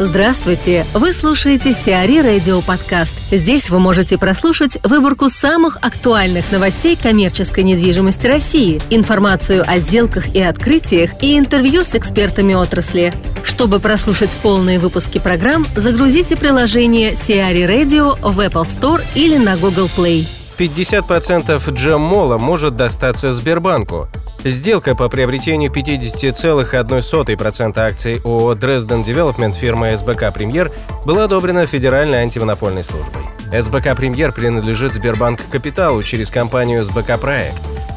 Здравствуйте! Вы слушаете Сиари Радио-подкаст. Здесь вы можете прослушать выборку самых актуальных новостей коммерческой недвижимости России, информацию о сделках и открытиях и интервью с экспертами отрасли. Чтобы прослушать полные выпуски программ, загрузите приложение Сиари Radio в Apple Store или на Google Play. 50% Джем Молла может достаться Сбербанку. Сделка по приобретению 50,1% акций ООО «Дрезден Девелопмент» фирмы СБК «Премьер» была одобрена Федеральной антимонопольной службой. СБК «Премьер» принадлежит Сбербанк Капиталу через компанию СБК Праэ.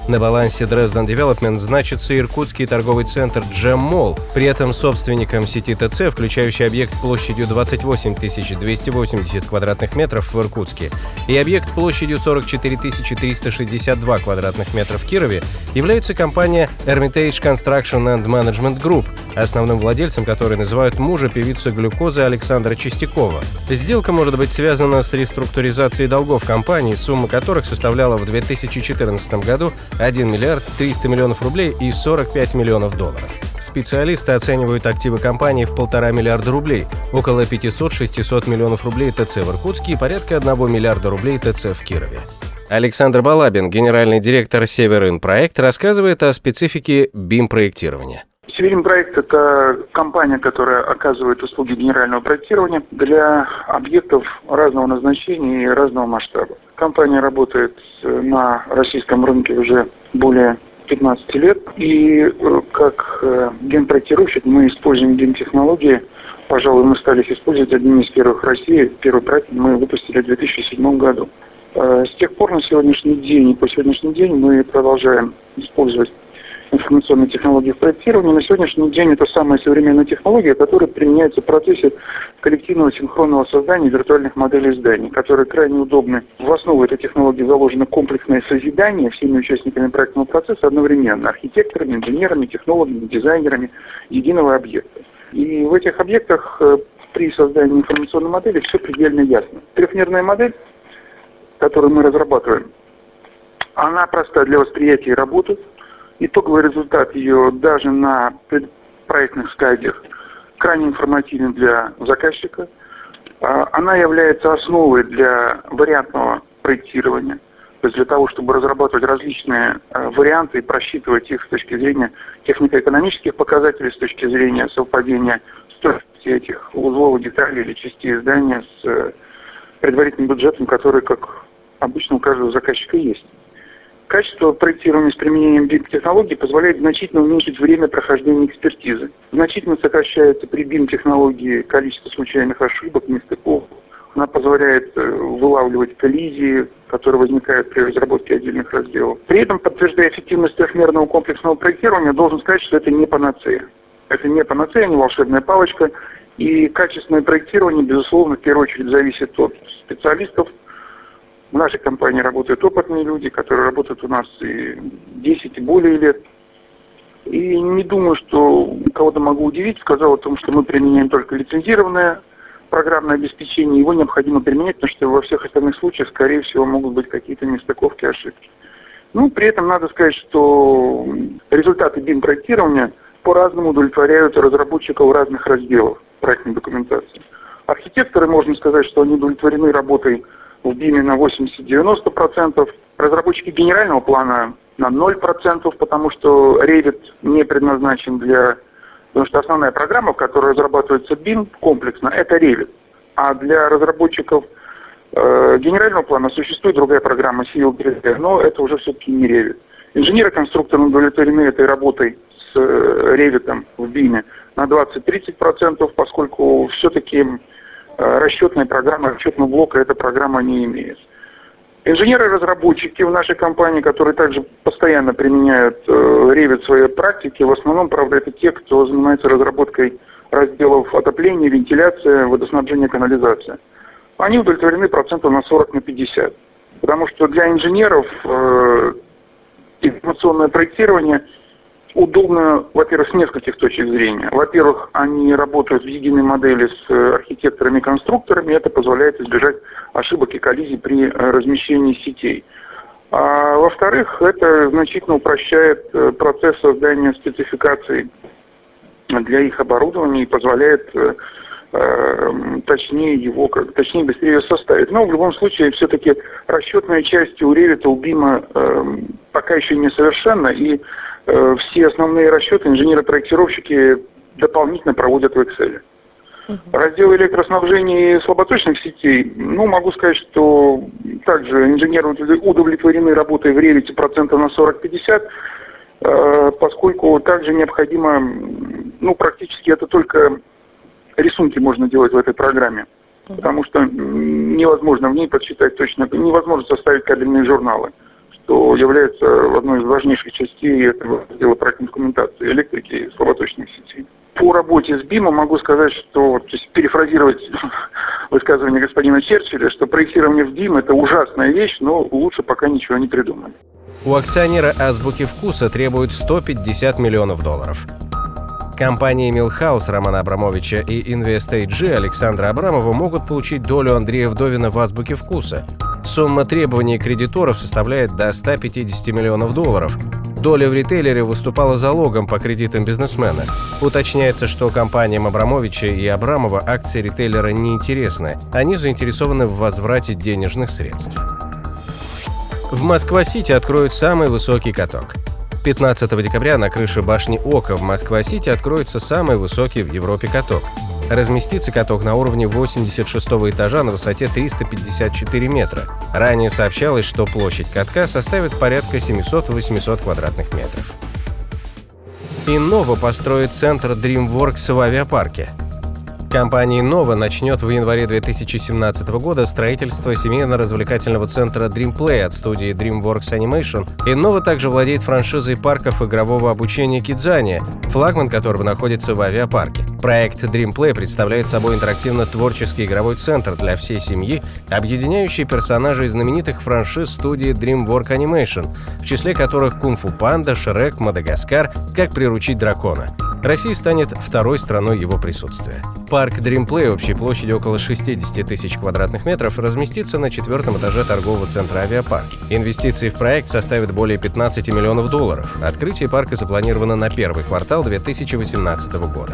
На балансе «Дрезден Девелопмент» значится иркутский торговый центр «Джем Молл». При этом собственником сети ТЦ, включающий объект площадью 28 280 квадратных метров в Иркутске и объект площадью 44 362 квадратных метров в Кирове, является компания «Эрмитейдж Констракшн энд Менеджмент Групп», основным владельцем которой называют мужа певицы глюкозы Александра Чистякова. Сделка может быть связана с реструктуризацией долгов компании, сумма которых составляла в 2014 году 1 миллиард 300 миллионов рублей и 45 миллионов долларов. Специалисты оценивают активы компании в 1,5 миллиарда рублей, около 500-600 миллионов рублей ТЦ в Иркутске и порядка 1 миллиарда рублей ТЦ в Кирове. Александр Балабин, генеральный директор «Северинпроект», рассказывает о специфике БИМ-проектирования. «Северинпроект» — это компания, которая оказывает услуги генерального проектирования для объектов разного назначения и разного масштаба. Компания работает на российском рынке уже более 15 лет, и как генпроектировщик мы используем гентехнологии. Пожалуй, мы стали их использовать одними из первых в России. Первый проект мы выпустили в 2007 году. С тех пор на сегодняшний день и по сегодняшний день мы продолжаем использовать информационные технологии в проектировании. На сегодняшний день это самая современная технология, которая применяется в процессе коллективного синхронного создания виртуальных моделей зданий, которые крайне удобны. В основу этой технологии заложено комплексное созидание всеми участниками проектного процесса одновременно, архитекторами, инженерами, технологами, дизайнерами единого объекта. И в этих объектах при создании информационной модели все предельно ясно. Трехмерная модель, которую мы разрабатываем, она проста для восприятия и работы. Итоговый результат ее даже на предпроектных стадиях крайне информативен для заказчика. Она является основой для вариантного проектирования, то есть для того, чтобы разрабатывать различные варианты и просчитывать их с точки зрения технико-экономических показателей, с точки зрения совпадения стоимости этих узлов, деталей или частей здания с предварительным бюджетом, который, как обычно, у каждого заказчика есть. Качество проектирования с применением BIM-технологий позволяет значительно уменьшить время прохождения экспертизы. Значительно сокращается при BIM-технологии количество случайных ошибок, нестыков. Она позволяет вылавливать коллизии, которые возникают при разработке отдельных разделов. При этом, подтверждая эффективность трехмерного комплексного проектирования, должен сказать, что это не панацея. Это не панацея, не волшебная палочка. И качественное проектирование, безусловно, в первую очередь зависит от специалистов. В нашей компании работают опытные люди, которые работают у нас и 10, и более лет. И не думаю, что кого-то могу удивить, сказал о том, что мы применяем только лицензированное программное обеспечение. Его необходимо применять, потому что во всех остальных случаях, скорее всего, могут быть какие-то нестыковки, ошибки. Ну, при этом надо сказать, что результаты BIM-проектирования по-разному удовлетворяют разработчиков разных разделов проектной документации. Архитекторы, можно сказать, что они удовлетворены работой в BIM на 80-90%, разработчики генерального плана на 0%, потому что Revit не предназначен для... Потому что основная программа, в которой разрабатывается BIM комплексно, это Revit. А для разработчиков генерального плана существует другая программа Civil 3D, но это уже все-таки не Revit. Инженеры-конструкторы удовлетворены этой работой с Revit в BIM на 20-30%, поскольку все-таки... расчетная программа, расчетного блока эта программа не имеет. Инженеры-разработчики в нашей компании, которые также постоянно применяют Revit в своей практике, в основном, правда, это те, кто занимается разработкой разделов отопления, вентиляции, водоснабжения, канализации. Они удовлетворены процентов на 40-50%. Потому что для инженеров информационное проектирование удобно, во-первых, с нескольких точек зрения. Во-первых, они работают в единой модели с архитекторами и конструкторами, и это позволяет избежать ошибок и коллизий при размещении сетей. А во-вторых, это значительно упрощает процесс создания спецификаций для их оборудования и позволяет точнее быстрее ее составить. Но в любом случае все-таки расчетная часть у Revit, у BIM пока еще несовершенна, и все основные расчеты инженеры-проектировщики дополнительно проводят в Excel. Раздел электроснабжения и слаботочных сетей, могу сказать, что также инженеры удовлетворены работой в Revit процентов на 40-50, поскольку также необходимо, практически это только рисунки можно делать в этой программе, потому что невозможно в ней подсчитать точно, невозможно составить кадренные журналы, что является одной из важнейших частей этого раздела проектной документации электрики и слаботочных сетей. По работе с BIM могу сказать, что, то есть перефразировать высказывание господина Черчилля, что проектирование в BIM – это ужасная вещь, но лучше пока ничего не придумали. У акционера «Азбуки вкуса» требуют $150 миллионов. Компании «Милхаус» Романа Абрамовича и «Инвестэйджи» Александра Абрамова могут получить долю Андрея Вдовина в «Азбуке вкуса». Сумма требований кредиторов составляет до $150 миллионов. Доля в ритейлере выступала залогом по кредитам бизнесмена. Уточняется, что компаниям Абрамовича и Абрамова акции ритейлера неинтересны. Они заинтересованы в возврате денежных средств. В Москва-Сити откроют самый высокий каток. 15 декабря на крыше башни Ока в Москва-Сити откроется самый высокий в Европе каток. Разместится каток на уровне 86-го этажа на высоте 354 метра. Ранее сообщалось, что площадь катка составит порядка 700-800 квадратных метров. Инова построит центр DreamWorks в авиапарке. Компания «Инова» начнет в январе 2017 года строительство семейно-развлекательного центра Dreamplay от студии DreamWorks Animation. «Инова» также владеет франшизой парков игрового обучения «Кидзания», флагман которого находится в авиапарке. Проект Dreamplay представляет собой интерактивно-творческий игровой центр для всей семьи, объединяющий персонажей знаменитых франшиз студии DreamWorks Animation, в числе которых «Кунг-фу Панда», «Шрек», «Мадагаскар», «Как приручить дракона». Россия станет второй страной его присутствия. Парк Dreamplay общей площадью около 60 тысяч квадратных метров разместится на 4-м этаже торгового центра авиапарка. Инвестиции в проект составят более $15 миллионов. Открытие парка запланировано на первый квартал 2018 года.